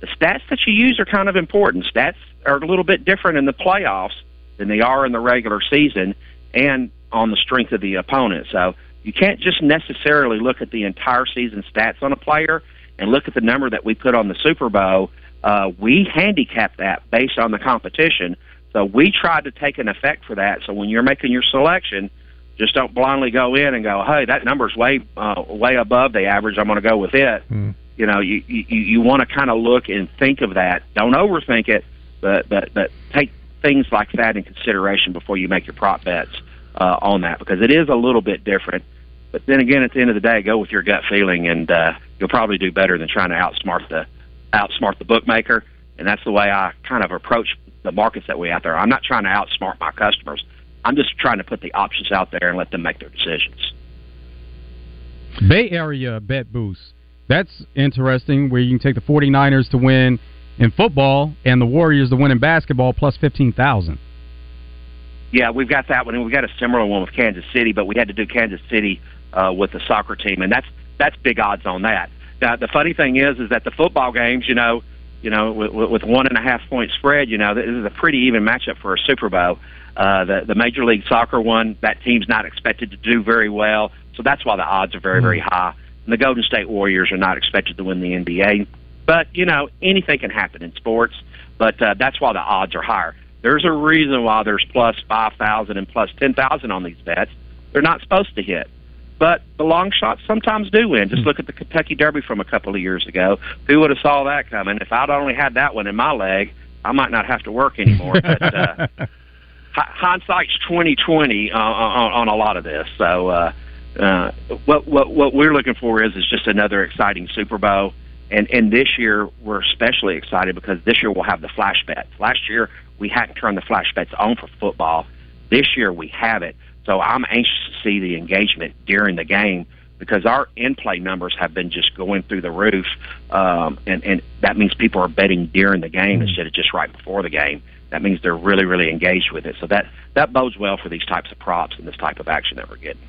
the stats that you use are kind of important. Stats are a little bit different in the playoffs than they are in the regular season and on the strength of the opponent. So you can't just necessarily look at the entire season stats on a player and look at the number that we put on the Super Bowl. Uh, we handicap that based on the competition. So we tried to take an effect for that. So when you're making your selection, just don't blindly go in and go, hey, that number's way uh, way above the average. I'm going to go with it. Mm. You know, you you, you want to kind of look and think of that. Don't overthink it, but but, but take things like that in consideration before you make your prop bets uh, on that, because it is a little bit different. But then again, at the end of the day, go with your gut feeling, and uh, you'll probably do better than trying to outsmart the outsmart the bookmaker. And that's the way I kind of approach the markets that we out there. I'm not trying to outsmart my customers. I'm just trying to put the options out there and let them make their decisions. Bay Area Bet Boost. That's interesting, where you can take the 49ers to win in football and the Warriors to win in basketball plus fifteen thousand. Yeah, we've got that one, and we've got a similar one with Kansas City, but we had to do Kansas City uh, with the soccer team, and that's that's big odds on that. Now, the funny thing is is that the football games, you know, you know, with, with one and a half point spread, you know, this is a pretty even matchup for a Super Bowl. Uh, the, the Major League Soccer one, that team's not expected to do very well, so that's why the odds are very, very high. And the Golden State Warriors are not expected to win the N B A. But, you know, anything can happen in sports, but uh, that's why the odds are higher. There's a reason why there's plus five thousand and plus ten thousand on these bets. They're not supposed to hit. But the long shots sometimes do win. Just look at the Kentucky Derby from a couple of years ago. Who would have saw that coming? If I'd only had that one in my leg, I might not have to work anymore. But uh, hindsight's twenty twenty uh, on, on a lot of this. So uh, uh, what, what, what we're looking for is, is just another exciting Super Bowl. And, and this year we're especially excited because this year we'll have the flash bets. Last year we hadn't turned the flash bets on for football. This year we have it. So I'm anxious to see the engagement during the game because our in-play numbers have been just going through the roof, um, and, and that means people are betting during the game instead of just right before the game. That means they're really, really engaged with it. So that, that bodes well for these types of props and this type of action that we're getting.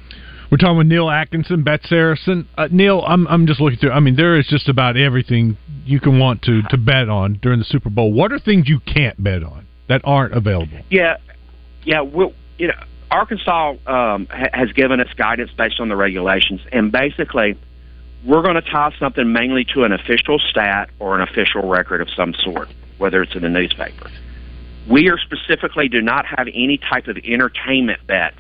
We're talking with Neil Atkinson, Bet Saracen. Uh, Neil, I'm I'm just looking through. I mean, there is just about everything you can want to, to bet on during the Super Bowl. What are things you can't bet on that aren't available? Yeah, yeah, we'll, you know, Arkansas um, ha- has given us guidance based on the regulations, and basically we're going to tie something mainly to an official stat or an official record of some sort, whether it's in a newspaper. We are specifically do not have any type of entertainment bets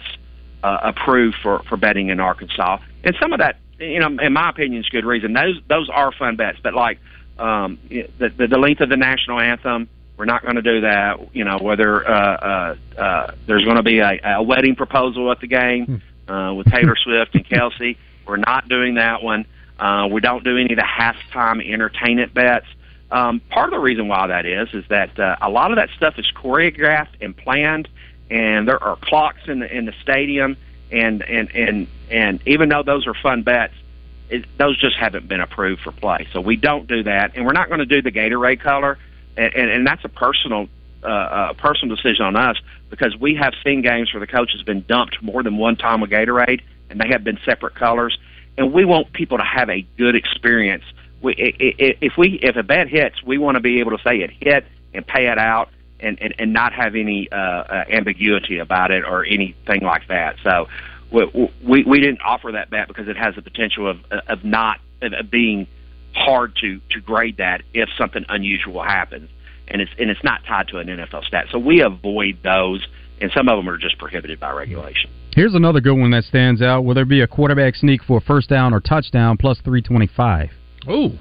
uh, approved for, for betting in Arkansas. And some of that, you know, in my opinion, is good reason. Those those are fun bets, but like um, the, the, the length of the national anthem, we're not going to do that. You know, whether uh, uh, uh, there's going to be a, a wedding proposal at the game uh, with Taylor Swift and Kelsey, we're not doing that one. Uh, we don't do any of the halftime entertainment bets. Um, part of the reason why that is is that uh, a lot of that stuff is choreographed and planned, and there are clocks in the in the stadium, and and and, and even though those are fun bets, it, those just haven't been approved for play. So we don't do that, and we're not going to do the Gatorade color. And, and, and that's a personal uh, a personal decision on us because we have seen games where the coach has been dumped more than one time with Gatorade, and they have been separate colors. And we want people to have a good experience. We, if we if a bet hits, we want to be able to say it hit and pay it out, and, and, and not have any uh, uh, ambiguity about it or anything like that. So we, we we didn't offer that bet because it has the potential of of not of being hard to, to grade that if something unusual happens, and it's and it's not tied to an N F L stat. So we avoid those, and some of them are just prohibited by regulation. Here's another good one that stands out. Will there be a quarterback sneak for a first down or touchdown plus three twenty-five? Ooh.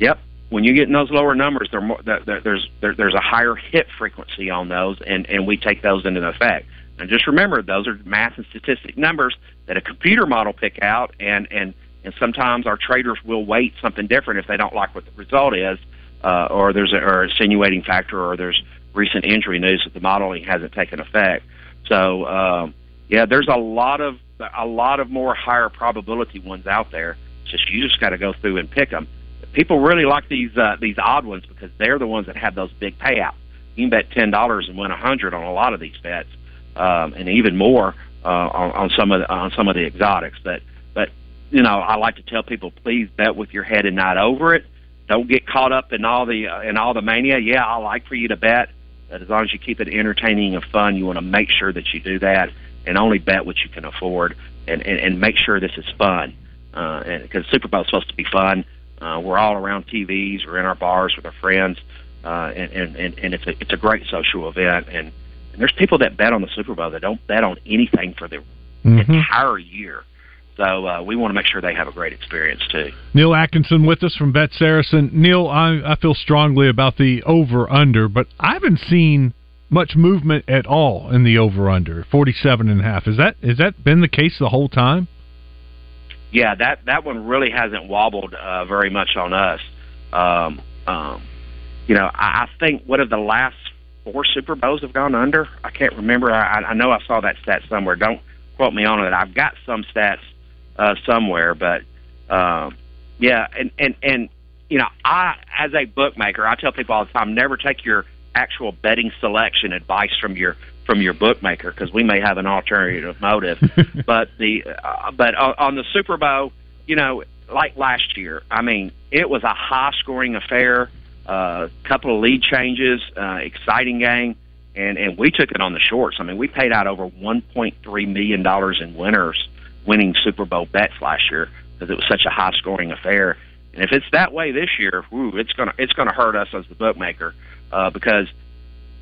Yep. When you get in those lower numbers, they're more, they're, there's they're, there's a higher hit frequency on those, and, and we take those into effect. And just remember, those are math and statistic numbers that a computer model pick out, and, and And sometimes our traders will weight something different if they don't like what the result is, uh, or there's an extenuating factor, or there's recent injury news that the modeling hasn't taken effect. So, um, yeah, there's a lot of a lot of more higher probability ones out there. It's just you just got to go through and pick them. People really like these uh, these odd ones because they're the ones that have those big payouts. You can bet ten dollars and win one hundred dollars on a lot of these bets, um, and even more uh, on, on some of the, on some of the exotics, but. You know, I like to tell people, please bet with your head and not over it. Don't get caught up in all the uh, in all the mania. Yeah, I like for you to bet, but as long as you keep it entertaining and fun, you want to make sure that you do that and only bet what you can afford, and, and, and make sure this is fun. Uh, and because Super Bowl is supposed to be fun, uh, we're all around T Vs, we're in our bars with our friends. uh, and, and, and, and it's a it's a great social event. And, and there's people that bet on the Super Bowl that don't bet on anything for their mm-hmm. entire year. So uh, we want to make sure they have a great experience, too. Neil Atkinson with us from Bet Saracen. Neil, I, I feel strongly about the over-under, but I haven't seen much movement at all in the over-under, forty-seven and a half. Is that, is that been the case the whole time? Yeah, that, that one really hasn't wobbled uh, very much on us. Um, um, you know, I, I think what are the last four Super Bowls have gone under? I can't remember. I, I know I saw that stat somewhere. Don't quote me on it. I've got some stats Uh, somewhere, but um, yeah, and, and and you know, I as a bookmaker, I tell people all the time, never take your actual betting selection advice from your from your bookmaker because we may have an alternative motive. but the uh, but on, on the Super Bowl, you know, like last year, I mean, it was a high scoring affair, a uh, couple of lead changes, uh, exciting game, and and we took it on the shorts. I mean, we paid out over one point three million dollars in winners. Winning Super Bowl bets last year because it was such a high-scoring affair, and if it's that way this year, whew, it's gonna it's gonna hurt us as the bookmaker uh, because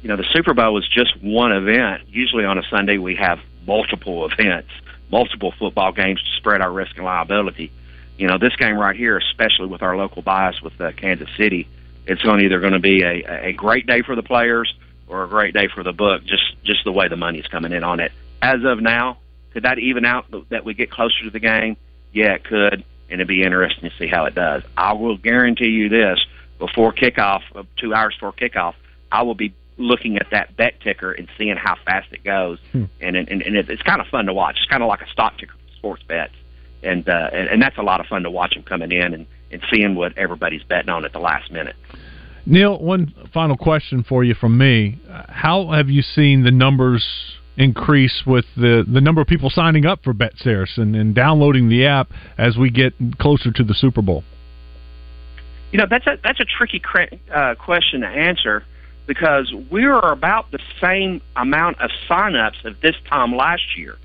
you know the Super Bowl is just one event. Usually on a Sunday we have multiple events, multiple football games to spread our risk and liability. You know this game right here, especially with our local bias with uh, Kansas City, it's going either going to be a, a great day for the players or a great day for the book. Just just the way the money's coming in on it as of now. Could that even out that we get closer to the game? Yeah, it could, and it'd be interesting to see how it does. I will guarantee you this, before kickoff, two hours before kickoff, I will be looking at that bet ticker and seeing how fast it goes. Hmm. And, and, and it's kind of fun to watch. It's kind of like a stock ticker for sports bets. And, uh, and, and that's a lot of fun to watch them coming in and, and seeing what everybody's betting on at the last minute. Neil, one final question for you from me. How have you seen the numbers increase with the, the number of people signing up for Bet Saracen and downloading the app as we get closer to the Super Bowl? You know, that's a, that's a tricky cre- uh, question to answer because we are about the same amount of sign-ups of this time last year,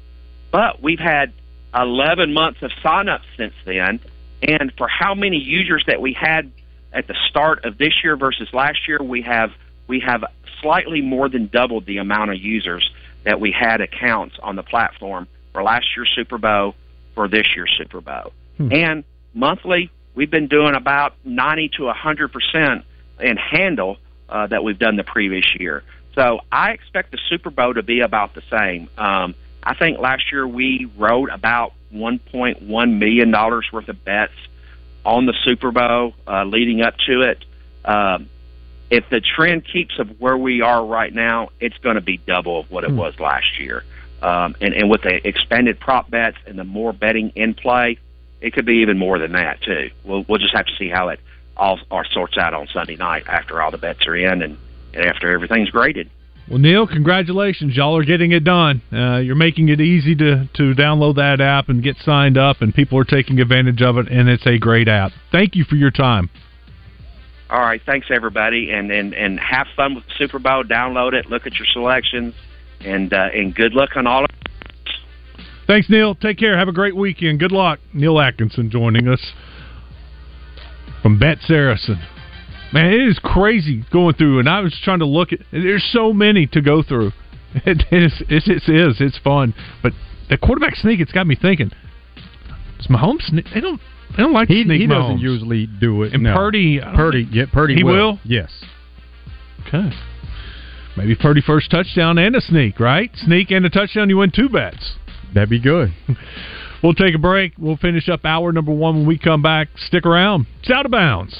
but we've had eleven months of sign-ups since then, and for how many users that we had at the start of this year versus last year, we have we have slightly more than doubled the amount of users that we had accounts on the platform for last year's Super Bowl, for this year's Super Bowl. Hmm. And monthly, we've been doing about ninety to one hundred percent in handle uh, that we've done the previous year. So I expect the Super Bowl to be about the same. Um, I think last year we wrote about one point one million dollars worth of bets on the Super Bowl uh, leading up to it. Um, If the trend keeps of where we are right now, it's going to be double of what it was last year. Um, and, and with the expanded prop bets and the more betting in play, it could be even more than that, too. We'll, we'll just have to see how it all, all sorts out on Sunday night after all the bets are in and, and after everything's graded. Well, Neil, congratulations. Y'all are getting it done. Uh, you're making it easy to, to download that app and get signed up, and people are taking advantage of it, and it's a great app. Thank you for your time. All right, thanks, everybody, and, and, and have fun with the Super Bowl. Download it, look at your selections, and uh, and good luck on all of it. Thanks, Neil. Take care. Have a great weekend. Good luck. Neil Atkinson joining us from Bet Saracen. Man, it is crazy going through, and I was trying to look at – there's so many to go through. It is, it is. It's fun. But the quarterback sneak, it's got me thinking, is Mahomes – they don't – I don't like he, sneak He doesn't Mahomes. Usually do it. And no. Purdy, Purdy, yeah, Purdy he will. will. Yes. Okay. Maybe Purdy first touchdown and a sneak, right? Sneak and a touchdown, you win two bets. That'd be good. We'll take a break. We'll finish up hour number one when we come back. Stick around. It's Out of Bounds.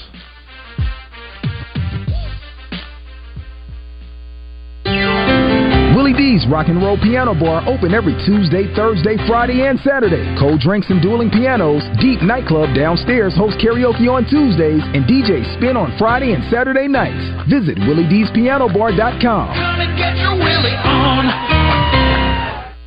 Willie D's Rock and Roll Piano Bar open every Tuesday, Thursday, Friday, and Saturday. Cold drinks and dueling pianos. Deep Nightclub downstairs hosts karaoke on Tuesdays and D J spin on Friday and Saturday nights. Visit Willie D's Piano Bar dot com. Come and get your Willie on.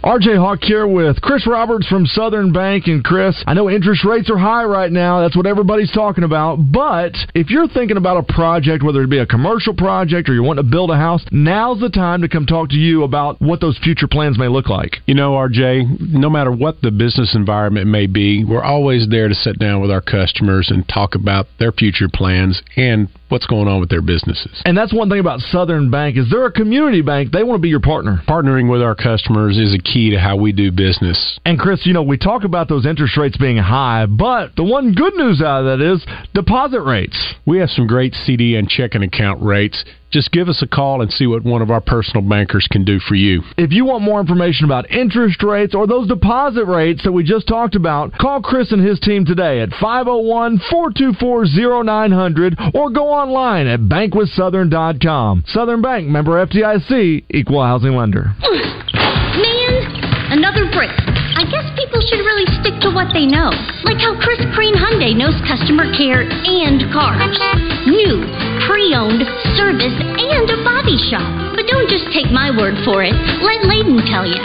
R J Hawk here with Chris Roberts from Southern Bank. And Chris, I know interest rates are high right now. That's what everybody's talking about. But if you're thinking about a project, whether it be a commercial project or you want to build a house, now's the time to come talk to you about what those future plans may look like. You know, R J, no matter what the business environment may be, we're always there to sit down with our customers and talk about their future plans and what's going on with their businesses. And that's one thing about Southern Bank is they're a community bank. They want to be your partner. Partnering with our customers is a key to how we do business. And Chris, you know, we talk about those interest rates being high, but the one good news out of that is deposit rates. We have some great C D and checking account rates. Just give us a call and see what one of our personal bankers can do for you. If you want more information about interest rates or those deposit rates that we just talked about, call Chris and his team today at five oh one, four two four, oh nine hundred or go online at bank with southern dot com. Southern Bank, member F D I C, equal housing lender. Man, another brick. I guess people should really stick to what they know. Like how Chris Crane Hyundai knows customer care and cars. New, pre-owned, service, and a body shop. But don't just take my word for it. Let Layden tell you.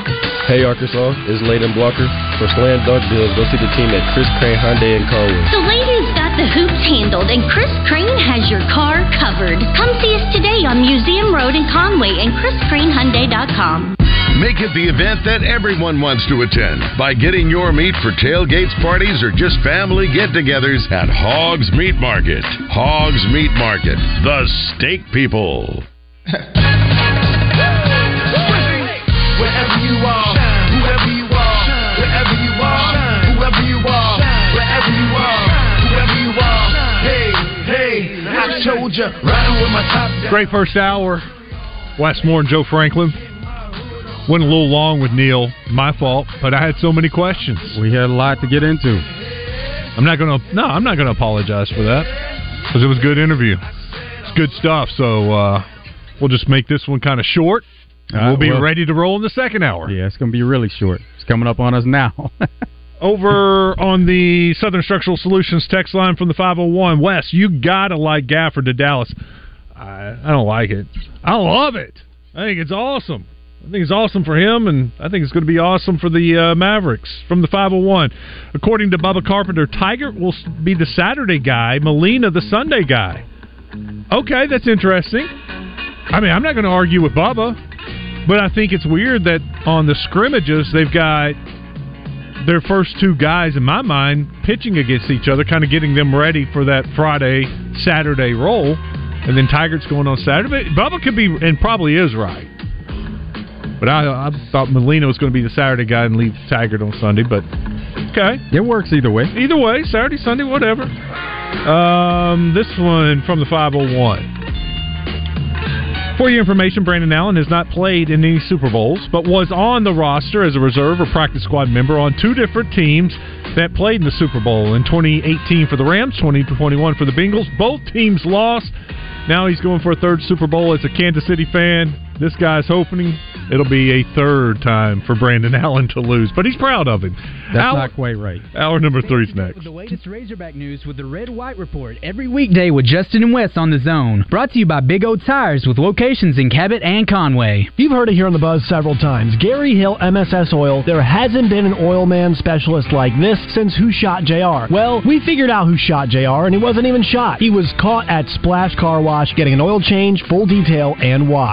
Hey Arkansas, it's Layden Blocker. For slam dunk deals, go see the team at Chris Crane Hyundai in Conway. So Layden's got the hoops handled and Chris Crane has your car covered. Come see us today on Museum Road in Conway and chris crane hyundai dot com. Make it the event that everyone wants to attend by getting your meat for tailgates, parties, or just family get-togethers at Hogs Meat Market. Hogs Meat Market, the steak people. Wherever you are, whoever you are, wherever you are, whoever you are, wherever you are, whoever you are. Hey, hey, I told you, riding with my top down. Great first hour. Westmore and Joe Franklin. Went a little long with Neil, my fault, but I had so many questions. We had a lot to get into. I'm not going to, no, I'm not going to apologize for that, because it was a good interview. It's good stuff, so uh, we'll just make this one kind of short, and right, we'll be well, ready to roll in the second hour. Yeah, it's going to be really short. It's coming up on us now. Over on the Southern Structural Solutions text line from the five oh one, Wes, you got to like Gafford to Dallas. I, I don't like it. I love it. I think it's awesome. I think it's awesome for him, and I think it's going to be awesome for the uh, Mavericks. From the five oh one, according to Bubba Carpenter, Tigert will be the Saturday guy, Molina the Sunday guy. Okay, that's interesting. I mean, I'm not going to argue with Bubba, but I think it's weird that on the scrimmages, they've got their first two guys, in my mind, pitching against each other, kind of getting them ready for that Friday, Saturday role, and then Tigert's going on Saturday. But Bubba could be, and probably is right. But I, I thought Molina was going to be the Saturday guy and leave Tigert on Sunday, but okay. It works either way. Either way, Saturday, Sunday, whatever. Um, this one from the five oh one. For your information, Brandon Allen has not played in any Super Bowls, but was on the roster as a reserve or practice squad member on two different teams that played in the Super Bowl. In twenty eighteen for the Rams, twenty twenty-one for the Bengals. Both teams lost. Now he's going for a third Super Bowl as a Kansas City fan. This guy's hoping it'll be a third time for Brandon Allen to lose, but he's proud of him. That's hour, not quite right. Hour number three's next. The latest Razorback news with the Red White Report every weekday with Justin and Wes on The Zone. Brought to you by Big O Tires with locations in Cabot and Conway. You've heard it here on The Buzz several times. Gary Hill M S S Oil. There hasn't been an oil man specialist like this since Who Shot J R? Well, we figured out who shot J R, and he wasn't even shot. He was caught at Splash Car Wash getting an oil change, full detail, and wash.